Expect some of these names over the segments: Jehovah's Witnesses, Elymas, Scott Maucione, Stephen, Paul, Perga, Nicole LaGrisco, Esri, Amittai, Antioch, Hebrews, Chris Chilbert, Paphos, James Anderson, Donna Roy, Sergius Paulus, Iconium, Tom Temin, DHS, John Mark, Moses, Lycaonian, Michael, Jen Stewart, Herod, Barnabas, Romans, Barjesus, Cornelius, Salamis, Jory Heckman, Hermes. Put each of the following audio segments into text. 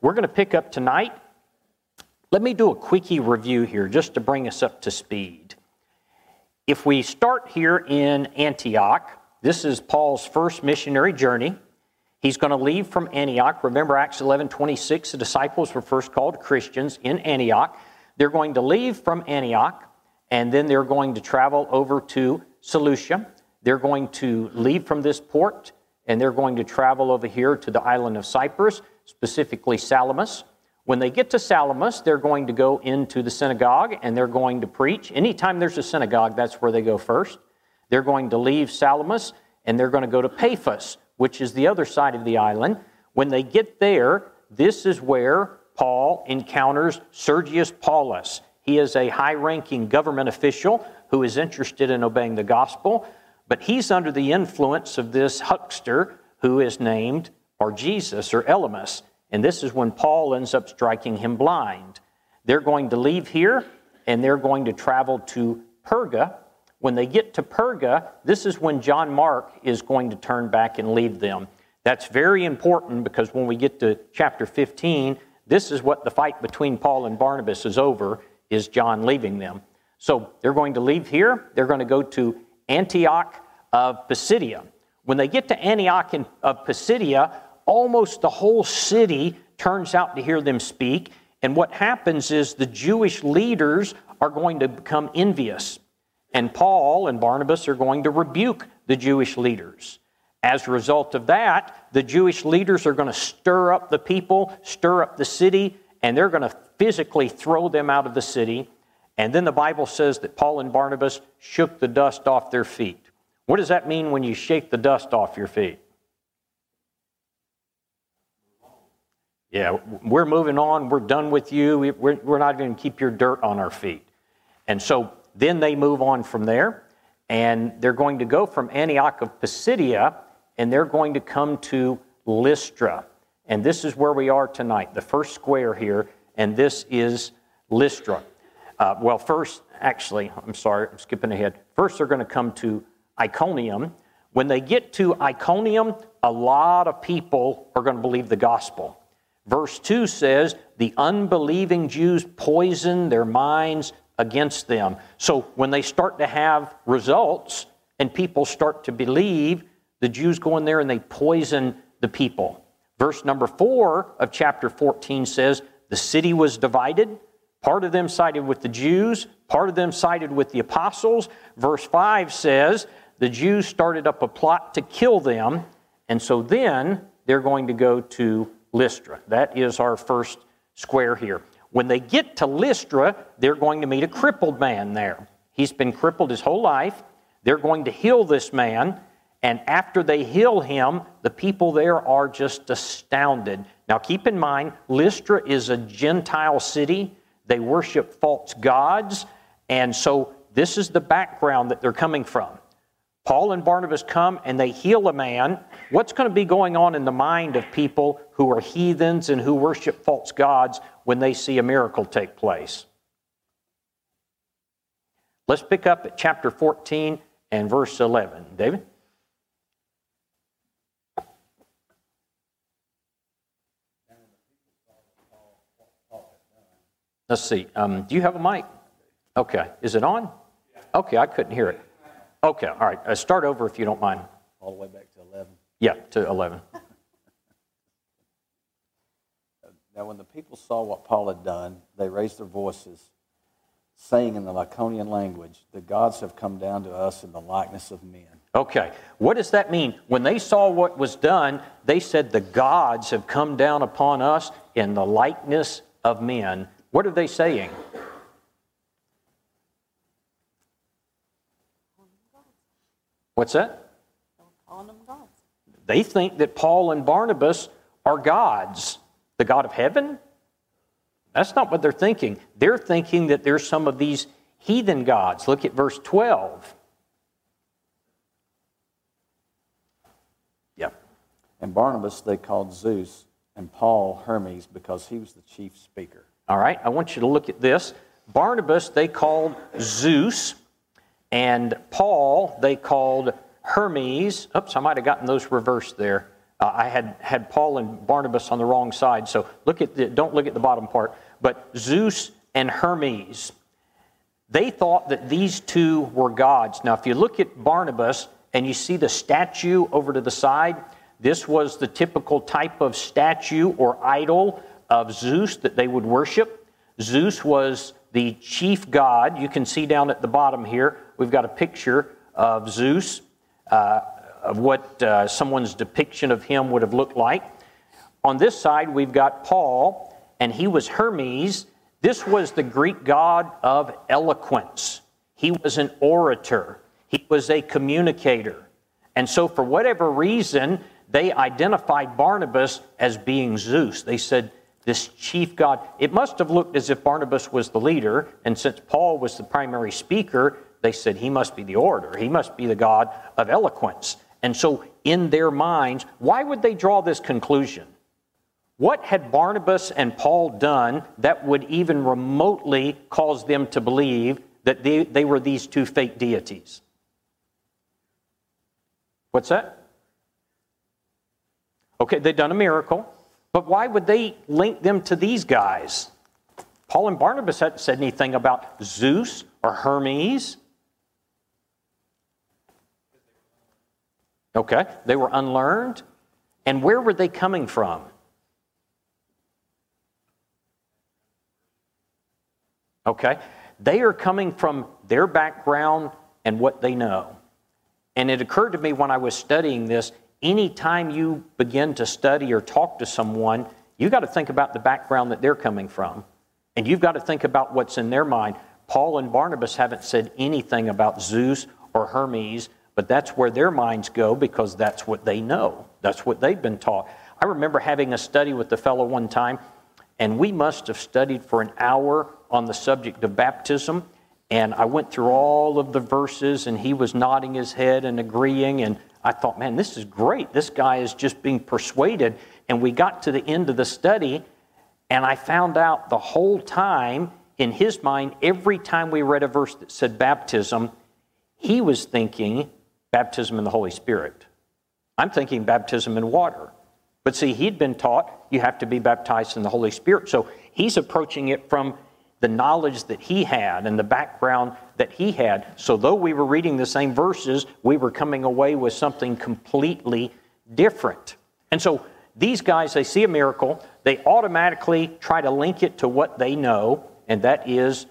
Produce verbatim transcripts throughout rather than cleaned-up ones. We're going to pick up tonight. Let me do a quickie review here just to bring us up to speed. If we start here in Antioch, this is Paul's first missionary journey. He's going to leave from Antioch. Remember Acts eleven twenty-six, the disciples were first called Christians in Antioch. They're going to leave from Antioch, and then they're going to travel over to Seleucia. They're going to leave from this port, and they're going to travel over here to the island of Cyprus, specifically Salamis. When they get to Salamis, they're going to go into the synagogue, and they're going to preach. Anytime there's a synagogue, that's where they go first. They're going to leave Salamis, and they're going to go to Paphos, which is the other side of the island. When they get there, this is where Paul encounters Sergius Paulus. He is a high-ranking government official who is interested in obeying the gospel, but he's under the influence of this huckster who is named Barjesus or Elymas, and this is when Paul ends up striking him blind. They're going to leave here, and they're going to travel to Perga. When they get to Perga, this is when John Mark is going to turn back and leave them. That's very important because when we get to chapter fifteen, this is what the fight between Paul and Barnabas is over, is John leaving them. So they're going to leave here. They're going to go to Antioch of Pisidia. When they get to Antioch of Pisidia, almost the whole city turns out to hear them speak. And what happens is the Jewish leaders are going to become envious. And Paul and Barnabas are going to rebuke the Jewish leaders. As a result of that, the Jewish leaders are going to stir up the people, stir up the city, and they're going to physically throw them out of the city. And then the Bible says that Paul and Barnabas shook the dust off their feet. What does that mean when you shake the dust off your feet? Yeah, we're moving on. We're done with you. We're not going to keep your dirt on our feet. And so then they move on from there, and they're going to go from Antioch of Pisidia, and they're going to come to Lystra. And this is where we are tonight, the first square here, and this is Lystra. Uh, well, first, actually, I'm sorry, I'm skipping ahead. First, they're going to come to Iconium. When they get to Iconium, a lot of people are going to believe the gospel. Verse two says, the unbelieving Jews poison their minds against them. So when they start to have results and people start to believe, the Jews go in there and they poison the people. Verse number four of chapter fourteen says, the city was divided. Part of them sided with the Jews. Part of them sided with the apostles. Verse five says, the Jews started up a plot to kill them. And so then they're going to go to Lystra. That is our first square here. When they get to Lystra, they're going to meet a crippled man there. He's been crippled his whole life. They're going to heal this man, and after they heal him, the people there are just astounded. Now keep in mind, Lystra is a Gentile city. They worship false gods, and so this is the background that they're coming from. Paul and Barnabas come, and they heal a man. What's going to be going on in the mind of people who are heathens and who worship false gods when they see a miracle take place? Let's pick up at chapter fourteen and verse eleven. David? Let's see. Um, do you have a mic? Okay. Is it on? Okay, I couldn't hear it. Okay, all right. Uh, start over if you don't mind. All the way back to eleven. Yeah, to eleven. Now, when the people saw what Paul had done, they raised their voices, saying in the Lycaonian language, the gods have come down to us in the likeness of men. Okay, what does that mean? When they saw what was done, they said, the gods have come down upon us in the likeness of men. What are they saying? What's that? Don't call them gods. They think that Paul and Barnabas are gods. The God of heaven? That's not what they're thinking. They're thinking that there's some of these heathen gods. Look at verse twelve. Yeah. And Barnabas they called Zeus, and Paul Hermes, because he was the chief speaker. All right, I want you to look at this. Barnabas they called Zeus. And Paul, they called Hermes. Oops, I might have gotten those reversed there. Uh, I had, had Paul and Barnabas on the wrong side, so look at the, don't look at the bottom part. But Zeus and Hermes, they thought that these two were gods. Now, if you look at Barnabas and you see the statue over to the side, this was the typical type of statue or idol of Zeus that they would worship. Zeus was the chief god. You can see down at the bottom here, we've got a picture of Zeus, uh, of what uh, someone's depiction of him would have looked like. On this side, we've got Paul, and he was Hermes. This was the Greek god of eloquence. He was an orator. He was a communicator. And so for whatever reason, they identified Barnabas as being Zeus. They said, this chief god. It must have looked as if Barnabas was the leader, and since Paul was the primary speaker, they said he must be the orator. He must be the god of eloquence. And so in their minds, why would they draw this conclusion? What had Barnabas and Paul done that would even remotely cause them to believe that they, they were these two fake deities? What's that? Okay, they'd done a miracle, but why would they link them to these guys? Paul and Barnabas hadn't said anything about Zeus or Hermes. Okay, they were unlearned. And where were they coming from? Okay, they are coming from their background and what they know. And it occurred to me when I was studying this, anytime you begin to study or talk to someone, you've got to think about the background that they're coming from. And you've got to think about what's in their mind. Paul and Barnabas haven't said anything about Zeus or Hermes, but that's where their minds go because that's what they know. That's what they've been taught. I remember having a study with a fellow one time, and we must have studied for an hour on the subject of baptism, and I went through all of the verses, and he was nodding his head and agreeing, and I thought, man, this is great. This guy is just being persuaded, and we got to the end of the study, and I found out the whole time, in his mind, every time we read a verse that said baptism, he was thinking baptism in the Holy Spirit. I'm thinking baptism in water. But see, he'd been taught you have to be baptized in the Holy Spirit. So he's approaching it from the knowledge that he had and the background that he had. So though we were reading the same verses, we were coming away with something completely different. And so these guys, they see a miracle. They automatically try to link it to what they know. And that is,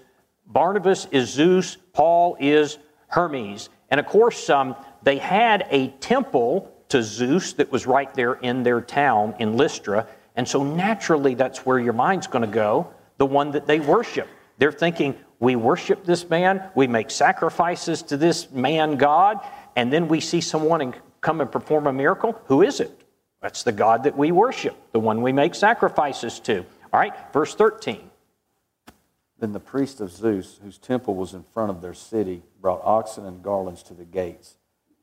Barnabas is Zeus, Paul is Hermes. And of course, um, they had a temple to Zeus that was right there in their town in Lystra. And so naturally, that's where your mind's going to go, the one that they worship. They're thinking, we worship this man, we make sacrifices to this man God, and then we see someone and come and perform a miracle. Who is it? That's the God that we worship, the one we make sacrifices to. All right, verse thirteen. Then the priest of Zeus, whose temple was in front of their city, brought oxen and garlands to the gates,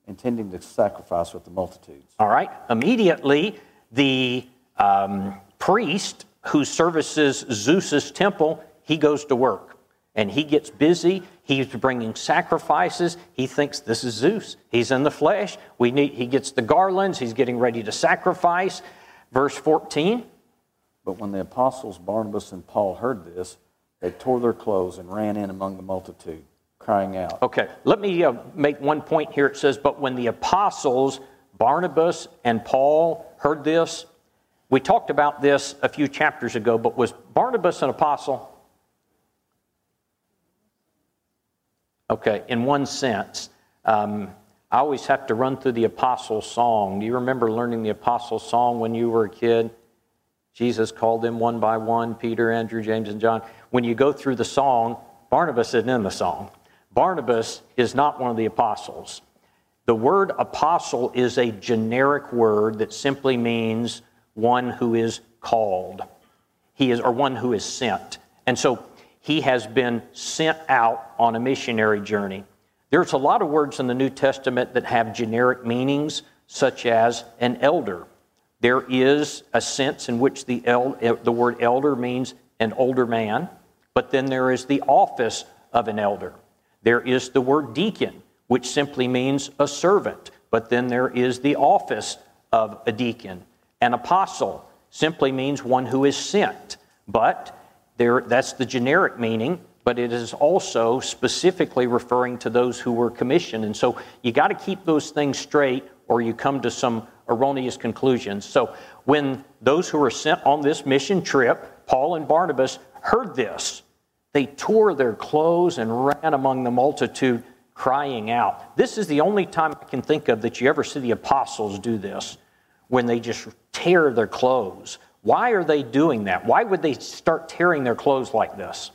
intending to sacrifice with the multitudes. All right. Immediately, the um, priest who services Zeus's temple, he goes to work, and he gets busy. He's bringing sacrifices. He thinks this is Zeus. He's in the flesh. We need. He gets the garlands. He's getting ready to sacrifice. Verse fourteen. But when the apostles Barnabas and Paul heard this, they tore their clothes and ran in among the multitude, crying out. Okay, let me uh, make one point here. It says, but when the apostles, Barnabas and Paul, heard this, we talked about this a few chapters ago, but was Barnabas an apostle? Okay, in one sense. Um, I always have to run through the apostles' song. Do you remember learning the apostles' song when you were a kid? Jesus called them one by one, Peter, Andrew, James, and John. When you go through the song, Barnabas isn't in the song. Barnabas is not one of the apostles. The word apostle is a generic word that simply means one who is called. He is, or one who is sent. And so he has been sent out on a missionary journey. There's a lot of words in the New Testament that have generic meanings, such as an elder. There is a sense in which the, el- the word elder means an older man, but then there is the office of an elder. There is the word deacon, which simply means a servant, but then there is the office of a deacon. An apostle simply means one who is sent, but there, that's the generic meaning, but it is also specifically referring to those who were commissioned. And so you got to keep those things straight or you come to some erroneous conclusions. So when those who were sent on this mission trip, Paul and Barnabas, heard this, they tore their clothes and ran among the multitude, crying out. This is the only time I can think of that you ever see the apostles do this, when they just tear their clothes. Why are they doing that? Why would they start tearing their clothes like this?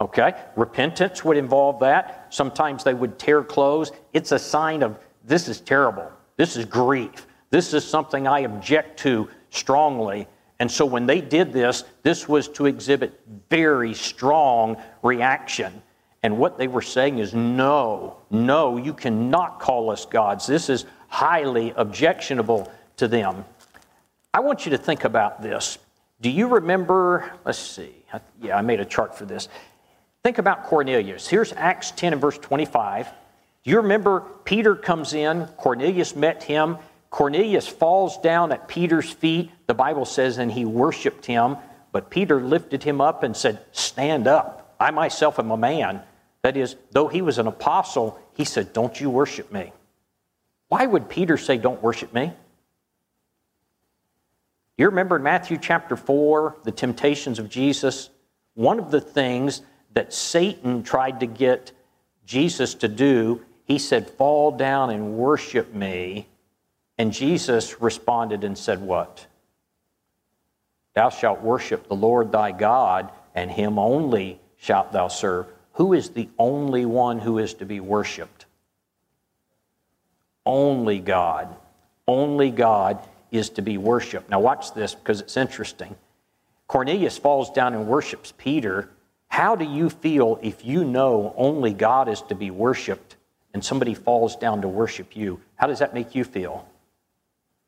Okay, repentance would involve that. Sometimes they would tear clothes. It's a sign of, this is terrible. This is grief. This is something I object to strongly. And so when they did this, this was to exhibit very strong reaction. And what they were saying is, no, no, you cannot call us gods. This is highly objectionable to them. I want you to think about this. Do you remember, let's see, yeah, I made a chart for this. Think about Cornelius. Here's Acts ten and verse twenty-five. Do you remember Peter comes in, Cornelius met him. Cornelius falls down at Peter's feet. The Bible says, and he worshiped him. But Peter lifted him up and said, stand up. I myself am a man. That is, though he was an apostle, he said, don't you worship me. Why would Peter say, don't worship me? You remember in Matthew chapter four, the temptations of Jesus? One of the things that Satan tried to get Jesus to do, he said, fall down and worship me. And Jesus responded and said what? Thou shalt worship the Lord thy God, and him only shalt thou serve. Who is the only one who is to be worshiped? Only God. Only God is to be worshiped. Now watch this, because it's interesting. Cornelius falls down and worships Peter. How do you feel if you know only God is to be worshiped and somebody falls down to worship you? How does that make you feel?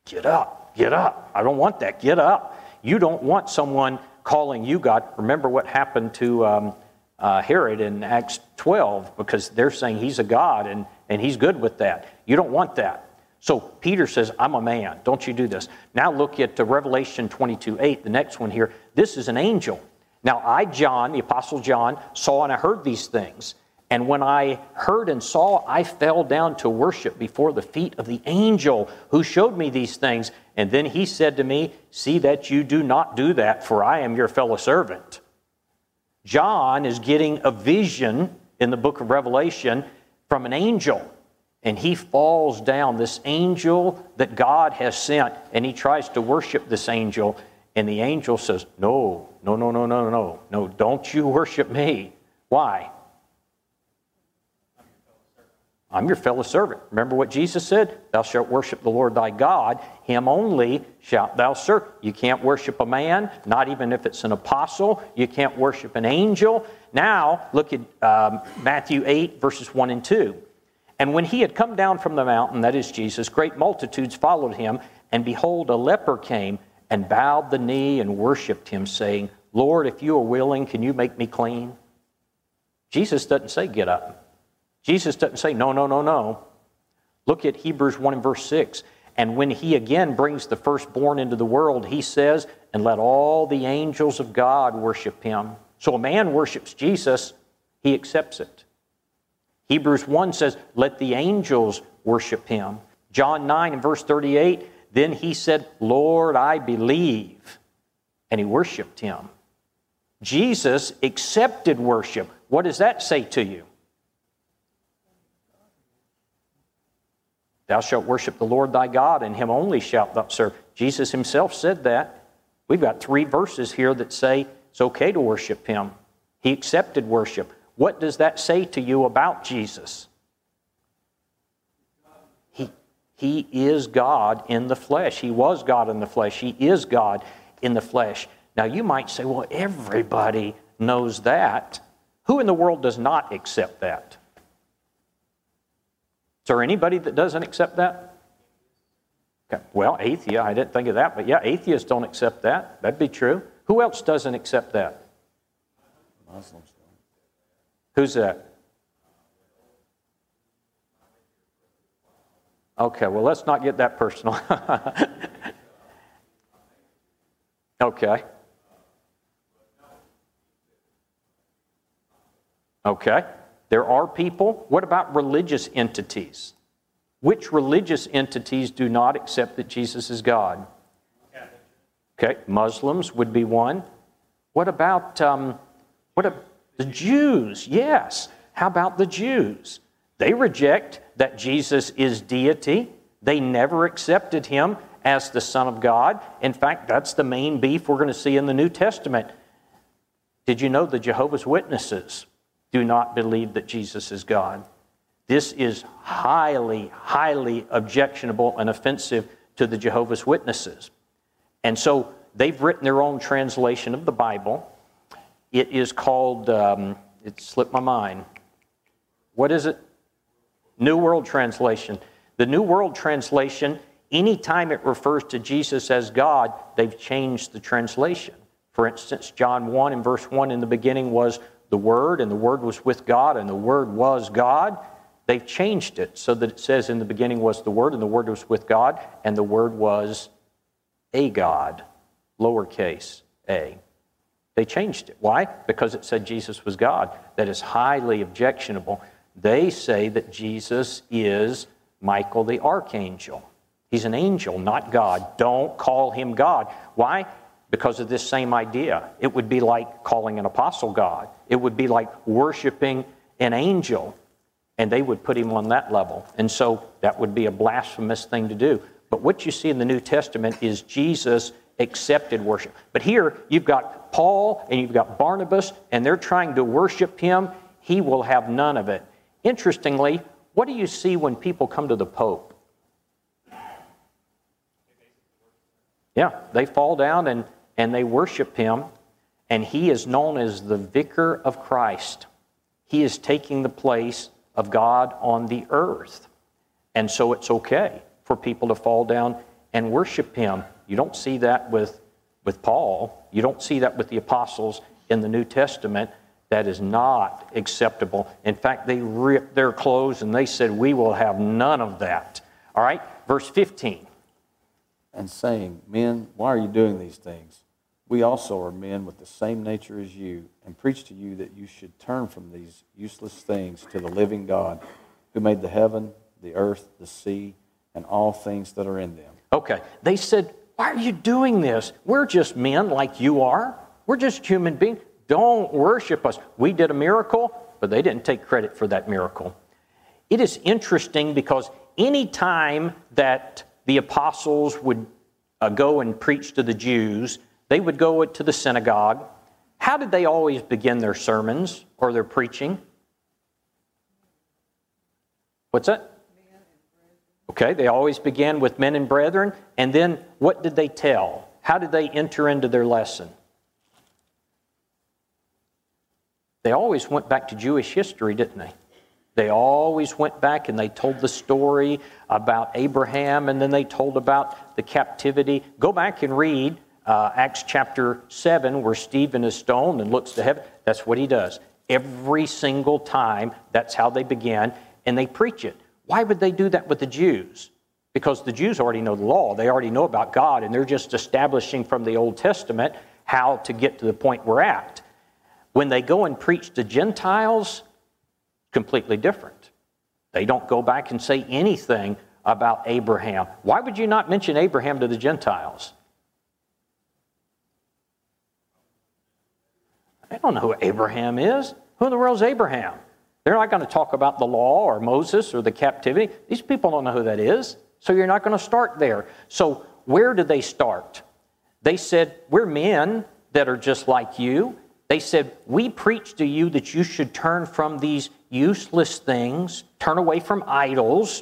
Get up, get up. I don't want that. Get up. You don't want someone calling you God. Remember what happened to um, uh, Herod in Acts twelve, because they're saying he's a God and, and he's good with that. You don't want that. So Peter says, I'm a man. Don't you do this. Now look at Revelation twenty-two eight, the next one here. This is an angel. Now I, John, the Apostle John, saw and I heard these things. And when I heard and saw, I fell down to worship before the feet of the angel who showed me these things. And then he said to me, see that you do not do that, for I am your fellow servant. John is getting a vision in the book of Revelation from an angel. And he falls down, this angel that God has sent. And he tries to worship this angel. And the angel says, no, no, no, no, no, no, no, don't you worship me. Why? I'm your fellow servant. Remember what Jesus said? Thou shalt worship the Lord thy God. Him only shalt thou serve. You can't worship a man, not even if it's an apostle. You can't worship an angel. Now, look at um, Matthew eight, verses one and two. And when he had come down from the mountain, that is Jesus, great multitudes followed him. And behold, a leper came and bowed the knee and worshipped him, saying, Lord, if you are willing, can you make me clean? Jesus doesn't say, get up. Jesus doesn't say, no, no, no, no. Look at Hebrews one and verse six. And when he again brings the firstborn into the world, he says, and let all the angels of God worship him. So a man worships Jesus, he accepts it. Hebrews one says, let the angels worship him. John nine and verse thirty-eight, then he said, Lord, I believe. And he worshiped him. Jesus accepted worship. What does that say to you? Thou shalt worship the Lord thy God, and him only shalt thou serve. Jesus himself said that. We've got three verses here that say it's okay to worship him. He accepted worship. What does that say to you about Jesus? He, he is God in the flesh. He was God in the flesh. He is God in the flesh. Now you might say, well, everybody knows that. Who in the world does not accept that? Is there anybody that doesn't accept that? Okay. Well, atheists, I didn't think of that, but yeah, atheists don't accept that. That'd be true. Who else doesn't accept that? Muslims don't. Who's that? Okay, well, let's not get that personal. Okay. Okay. There are people. What about religious entities? Which religious entities do not accept that Jesus is God? Okay, Muslims would be one. What about um, what a, the Jews? Yes. How about the Jews? They reject that Jesus is deity. They never accepted him as the Son of God. In fact, that's the main beef we're going to see in the New Testament. Did you know the Jehovah's Witnesses do not believe that Jesus is God? This is highly, highly objectionable and offensive to the Jehovah's Witnesses. And so they've written their own translation of the Bible. It is called, um, it slipped my mind. What is it? New World Translation. The New World Translation, anytime it refers to Jesus as God, they've changed the translation. For instance, John one and verse one in the beginning was the Word, and the Word was with God, and the Word was God. They've changed it so that it says in the beginning was the Word, and the Word was with God, and the Word was a God, lowercase a. They changed it. Why? Because it said Jesus was God. That is highly objectionable. They say that Jesus is Michael the archangel. He's an angel, not God. Don't call him God. Why? Because of this same idea. It would be like calling an apostle God. It would be like worshiping an angel. And they would put him on that level. And so that would be a blasphemous thing to do. But what you see in the New Testament is Jesus accepted worship. But here you've got Paul and you've got Barnabas, and they're trying to worship him. He will have none of it. Interestingly, what do you see when people come to the Pope? Yeah, they fall down and, and they worship him, and he is known as the Vicar of Christ. He is taking the place of God on the earth, and so it's okay for people to fall down and worship him. You don't see that with, with Paul. You don't see that with the apostles in the New Testament. That is not acceptable. In fact, they ripped their clothes and they said, we will have none of that. All right, verse fifteen. And saying, men, why are you doing these things? We also are men with the same nature as you, and preach to you that you should turn from these useless things to the living God, who made the heaven, the earth, the sea, and all things that are in them. Okay, they said, why are you doing this? We're just men like you are. We're just human beings. Don't worship us. We did a miracle, but they didn't take credit for that miracle. It is interesting because any time that the apostles would uh, go and preach to the Jews, they would go to the synagogue. How did they always begin their sermons or their preaching? What's that? Okay, they always began with men and brethren. And then what did they tell? How did they enter into their lesson? They always went back to Jewish history, didn't they? They always went back and they told the story about Abraham, and then they told about the captivity. Go back and read uh, Acts chapter seven where Stephen is stoned and looks to heaven. That's what he does. Every single time, that's how they begin, and they preach it. Why would they do that with the Jews? Because the Jews already know the law. They already know about God, and they're just establishing from the Old Testament how to get to the point we're at. When they go and preach to Gentiles, completely different. They don't go back and say anything about Abraham. Why would you not mention Abraham to the Gentiles? They don't know who Abraham is. Who in the world is Abraham? They're not going to talk about the law or Moses or the captivity. These people don't know who that is, so you're not going to start there. So where do they start? They said, we're men that are just like you. They said, we preach to you that you should turn from these useless things, turn away from idols,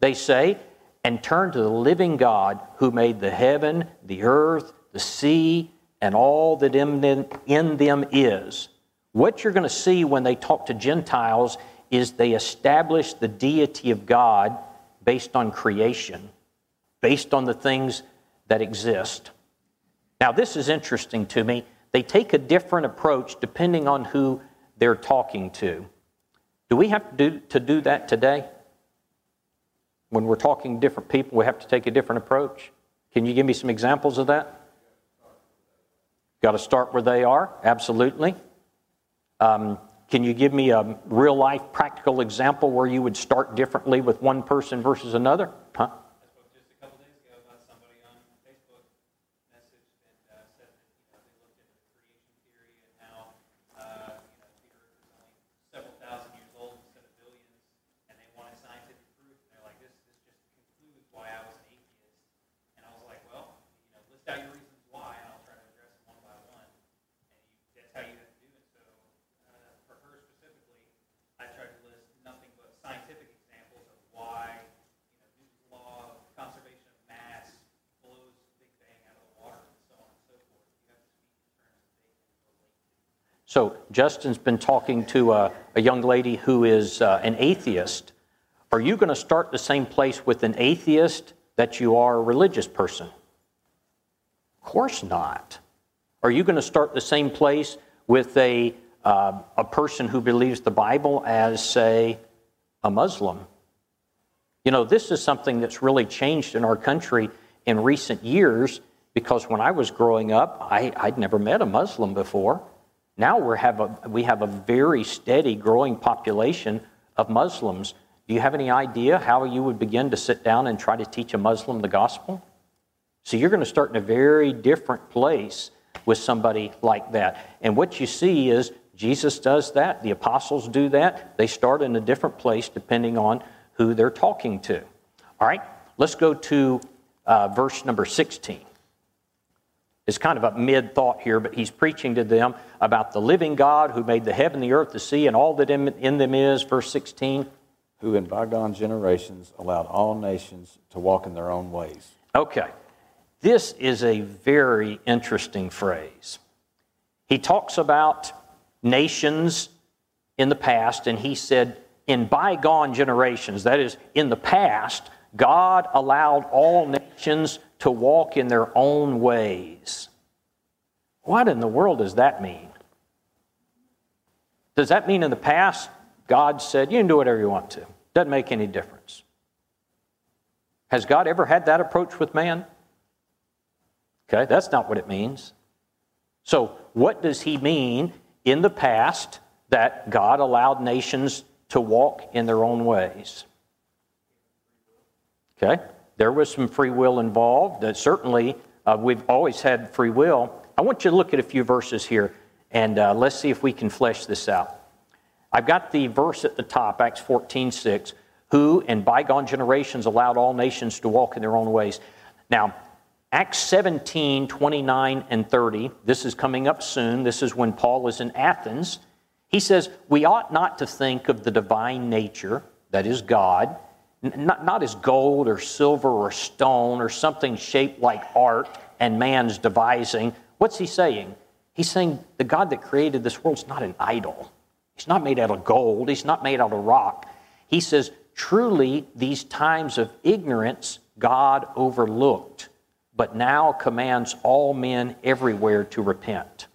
they say, and turn to the living God who made the heaven, the earth, the sea, and all that in them is. What you're going to see when they talk to Gentiles is they establish the deity of God based on creation, based on the things that exist. Now, this is interesting to me. They take a different approach depending on who they're talking to. Do we have to do, to do that today? When we're talking to different people, we have to take a different approach. Can you give me some examples of that? Got to start where they are, absolutely. Um, can you give me a real-life practical example where you would start differently with one person versus another? Huh? So Justin's been talking to a, a young lady who is uh, an atheist. Are you going to start the same place with an atheist that you are a religious person? Of course not. Are you going to start the same place with a, uh, a person who believes the Bible as, say, a Muslim? You know, this is something that's really changed in our country in recent years, because when I was growing up, I, I'd never met a Muslim before. Now we have a we have a very steady growing population of Muslims. Do you have any idea how you would begin to sit down and try to teach a Muslim the gospel? So you're going to start in a very different place with somebody like that. And what you see is Jesus does that. The apostles do that. They start in a different place depending on who they're talking to. All right, let's go to uh, verse number sixteen. It's kind of a mid-thought here, but he's preaching to them about the living God who made the heaven, the earth, the sea, and all that in them is. Verse sixteen. Who in bygone generations allowed all nations to walk in their own ways. Okay. This is a very interesting phrase. He talks about nations in the past, and he said, in bygone generations, that is, in the past, God allowed all nations to walk in their own ways. What in the world does that mean? Does that mean in the past, God said, you can do whatever you want to. Doesn't make any difference. Has God ever had that approach with man? Okay, that's not what it means. So what does he mean in the past that God allowed nations to walk in their own ways? Okay. There was some free will involved. Uh, certainly, uh, we've always had free will. I want you to look at a few verses here, and uh, let's see if we can flesh this out. I've got the verse at the top, Acts fourteen six, who in bygone generations allowed all nations to walk in their own ways. Now, Acts seventeen twenty-nine and thirty, this is coming up soon. This is when Paul is in Athens. He says, we ought not to think of the divine nature, that is God, Not, not as gold or silver or stone or something shaped like art and man's devising. What's he saying? He's saying the God that created this world is not an idol. He's not made out of gold. He's not made out of rock. He says, truly, these times of ignorance God overlooked, but now commands all men everywhere to repent.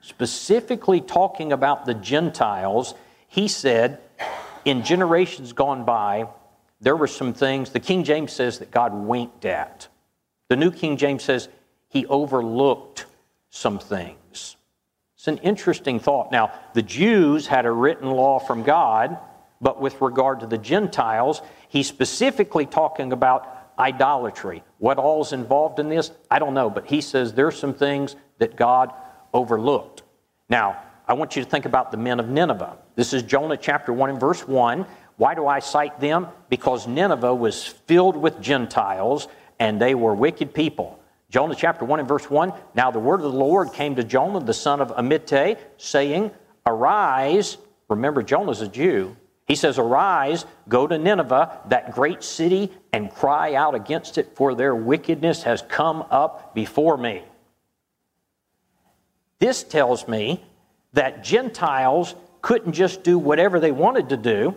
Specifically talking about the Gentiles, he said, in generations gone by, there were some things, the King James says, that God winked at. The New King James says he overlooked some things. It's an interesting thought. Now, the Jews had a written law from God, but with regard to the Gentiles, he's specifically talking about idolatry. What all's involved in this? I don't know, but he says there's some things that God overlooked. Now, I want you to think about the men of Nineveh. This is Jonah chapter one and verse one. Why do I cite them? Because Nineveh was filled with Gentiles, and they were wicked people. Jonah chapter one and verse one, now the word of the Lord came to Jonah, the son of Amittai, saying, arise, remember Jonah's a Jew. He says, arise, go to Nineveh, that great city, and cry out against it, for their wickedness has come up before me. This tells me that Gentiles couldn't just do whatever they wanted to do.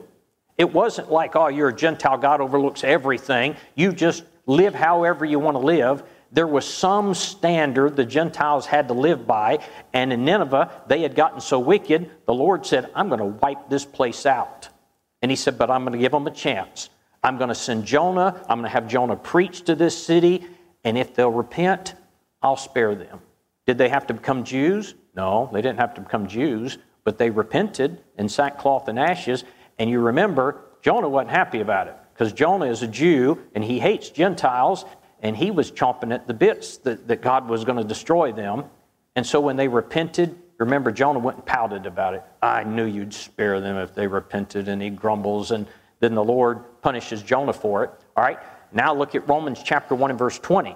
It wasn't like, oh, you're a Gentile, God overlooks everything. You just live however you want to live. There was some standard the Gentiles had to live by, and in Nineveh, they had gotten so wicked, the Lord said, I'm going to wipe this place out. And he said, but I'm going to give them a chance. I'm going to send Jonah. I'm going to have Jonah preach to this city. And if they'll repent, I'll spare them. Did they have to become Jews? No, they didn't have to become Jews. But they repented in sackcloth and ashes. And you remember, Jonah wasn't happy about it. Because Jonah is a Jew, and he hates Gentiles. And he was chomping at the bits that, that God was going to destroy them. And so when they repented, remember, Jonah went and pouted about it. I knew you'd spare them if they repented. And he grumbles, and then the Lord punishes Jonah for it. All right, now look at Romans chapter one and verse twenty.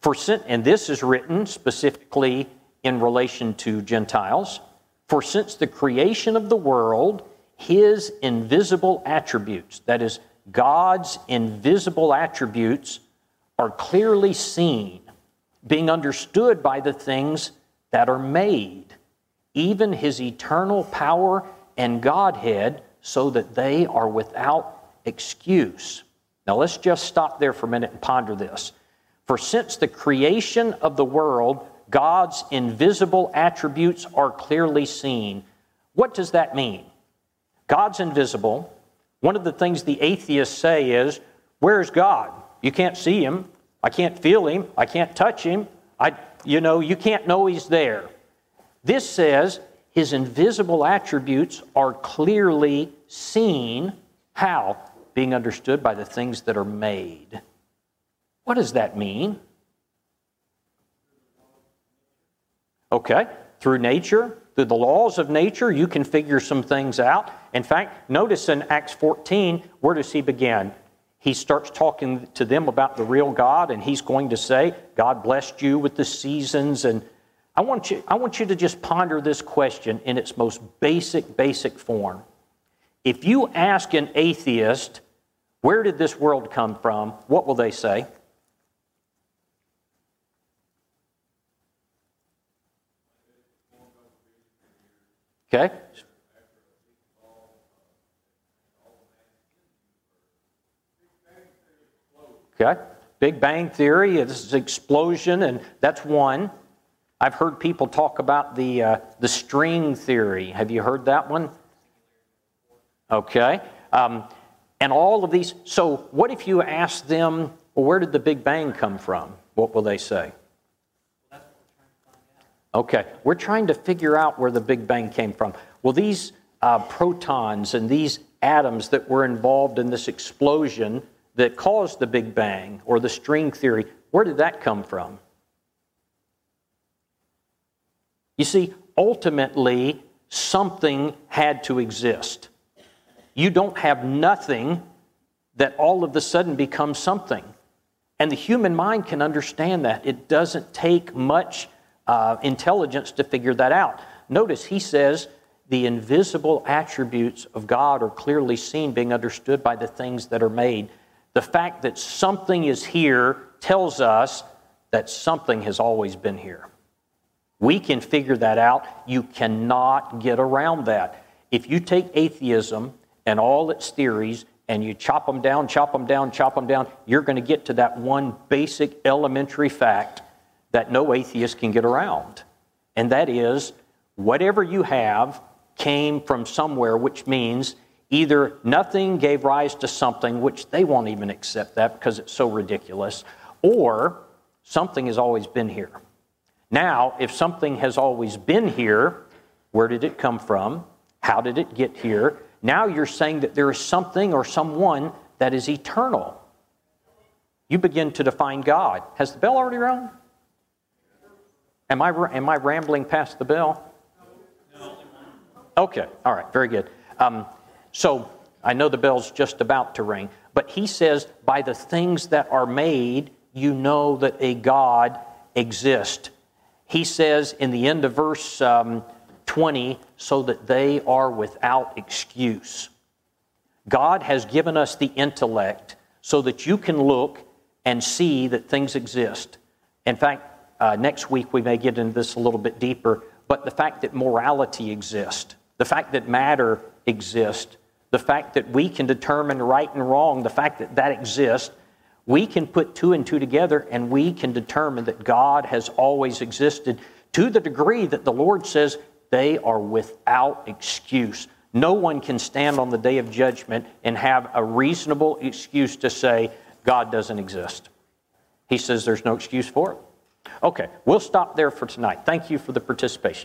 For sin, and this is written specifically in relation to Gentiles. For since the creation of the world, his invisible attributes, that is, God's invisible attributes, are clearly seen, being understood by the things that are made, even his eternal power and Godhead, so that they are without excuse. Now let's just stop there for a minute and ponder this. For since the creation of the world, God's invisible attributes are clearly seen. What does that mean? God's invisible. One of the things the atheists say is, where's God? You can't see him. I can't feel him. I can't touch him. I, you know, you can't know he's there. This says his invisible attributes are clearly seen. How? Being understood by the things that are made. What does that mean? Okay, through nature, through the laws of nature, you can figure some things out. In fact, notice in Acts fourteen, where does he begin? He starts talking to them about the real God, and he's going to say, God blessed you with the seasons. And I want you, I want you to just ponder this question in its most basic, basic form. If you ask an atheist, where did this world come from, what will they say? Okay. Okay. Big Bang Theory, this is explosion, and that's one. I've heard people talk about the uh, the string theory. Have you heard that one? Okay. Um, and all of these. So what if you ask them, well, where did the Big Bang come from? What will they say? Okay, we're trying to figure out where the Big Bang came from. Well, these uh, protons and these atoms that were involved in this explosion that caused the Big Bang, or the string theory, where did that come from? You see, ultimately, something had to exist. You don't have nothing that all of a sudden becomes something. And the human mind can understand that. It doesn't take much Uh, intelligence to figure that out. Notice he says the invisible attributes of God are clearly seen, being understood by the things that are made. The fact that something is here tells us that something has always been here. We can figure that out. You cannot get around that. If you take atheism and all its theories and you chop them down, chop them down, chop them down, you're going to get to that one basic elementary fact that no atheist can get around. And that is, whatever you have came from somewhere, which means either nothing gave rise to something, which they won't even accept that because it's so ridiculous, or something has always been here. Now, if something has always been here, where did it come from? How did it get here? Now you're saying that there is something or someone that is eternal. You begin to define God. Has the bell already rung? Am I, am I rambling past the bell? No. Okay, all right, very good. Um, so, I know the bell's just about to ring, but he says, by the things that are made, you know that a God exists. He says in the end of verse um, twenty, so that they are without excuse. God has given us the intellect so that you can look and see that things exist. In fact, Uh, next week we may get into this a little bit deeper, but the fact that morality exists, the fact that matter exists, the fact that we can determine right and wrong, the fact that that exists, we can put two and two together and we can determine that God has always existed to the degree that the Lord says they are without excuse. No one can stand on the day of judgment and have a reasonable excuse to say God doesn't exist. He says there's no excuse for it. Okay, we'll stop there for tonight. Thank you for the participation.